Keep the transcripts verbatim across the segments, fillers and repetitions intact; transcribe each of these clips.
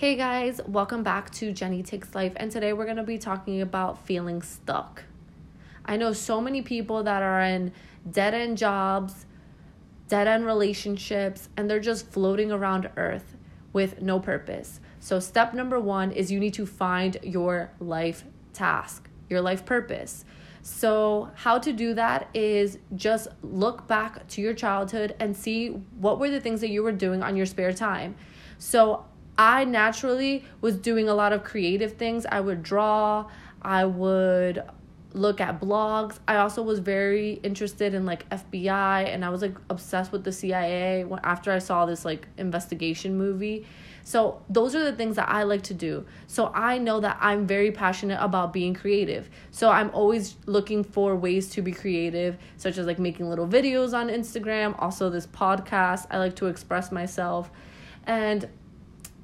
Hey guys, welcome back to Jenny Takes Life, and today we're going to be talking about feeling stuck. I know so many people that are in dead-end jobs, dead-end relationships, and they're just floating around earth with no purpose. So step number one is you need to find your life task, your life purpose. So how to do that is just look back to your childhood and see what were the things that you were doing on your spare time. So I naturally was doing a lot of creative things. I would draw, I would look at blogs. I also was very interested in like F B I, and I was like obsessed with the C I A after I saw this like investigation movie. So those are the things that I like to do. So I know that I'm very passionate about being creative. So I'm always looking for ways to be creative, such as like making little videos on Instagram, also this podcast. I like to express myself, and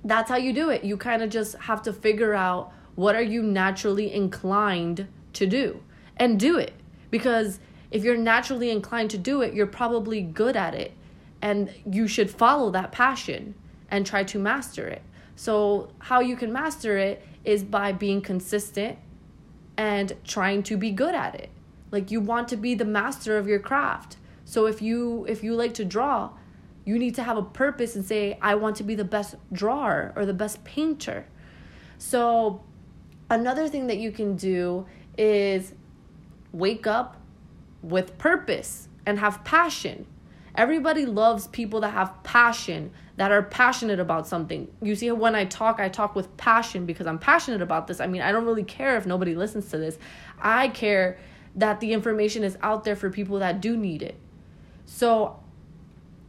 that's how you do it. You kind of just have to figure out what are you naturally inclined to do and do it. Because if you're naturally inclined to do it, you're probably good at it. And you should follow that passion and try to master it. So how you can master it is by being consistent and trying to be good at it. Like, you want to be the master of your craft. So if you if you like to draw, you need to have a purpose and say, I want to be the best drawer or the best painter. So another thing that you can do is wake up with purpose and have passion. Everybody loves people that have passion, that are passionate about something. You see, when I talk, I talk with passion because I'm passionate about this. I mean, I don't really care if nobody listens to this. I care that the information is out there for people that do need it. So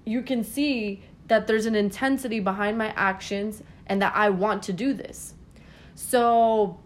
you can see that there's an intensity behind my actions and that I want to do this. So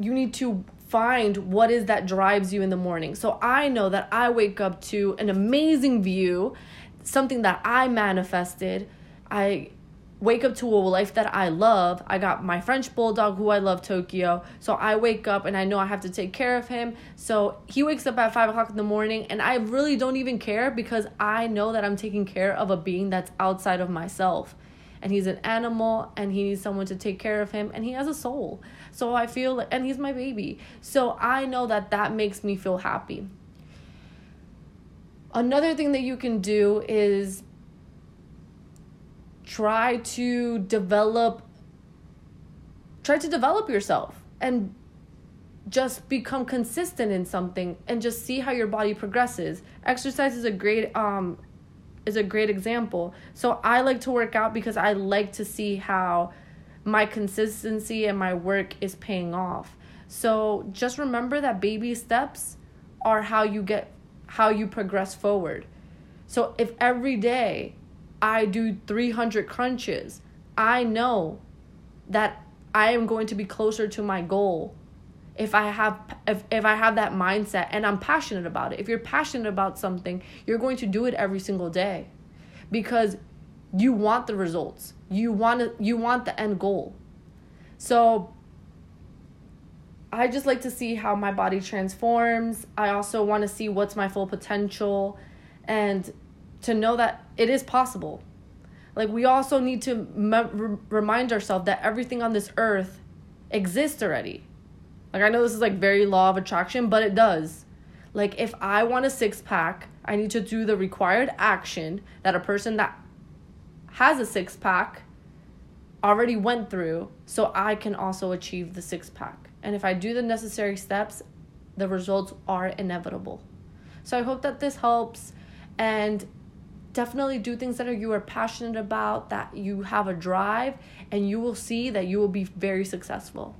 you need to find what is that drives you in the morning. So I know that I wake up to an amazing view, something that I manifested. I wake up to a life that I love. I got my French bulldog who I love, Tokyo. So I wake up and I know I have to take care of him. So he wakes up at five o'clock in the morning and I really don't even care because I know that I'm taking care of a being that's outside of myself. And he's an animal and he needs someone to take care of him, and he has a soul. So I feel, and he's my baby. So I know that that makes me feel happy. Another thing that you can do is Try to develop, try to develop yourself and just become consistent in something and just see how your body progresses. Exercise is a great, um, is a great example. So I like to work out because I like to see how my consistency and my work is paying off. So just remember that baby steps are how you get, how you progress forward. So if every day I do three hundred crunches, I know that I am going to be closer to my goal if I have if, if I have that mindset and I'm passionate about it. If you're passionate about something, you're going to do it every single day because you want the results. You want to, you want the end goal. So I just like to see how my body transforms. I also want to see what's my full potential and to know that it is possible. Like, we also need to mem- remind ourselves that everything on this earth exists already. Like, I know this is like very law of attraction, but it does. Like, if I want a six pack, I need to do the required action that a person that has a six pack already went through, so I can also achieve the six pack. And if I do the necessary steps, the results are inevitable. So I hope that this helps, and definitely do things that are, you are passionate about, that you have a drive, and you will see that you will be very successful.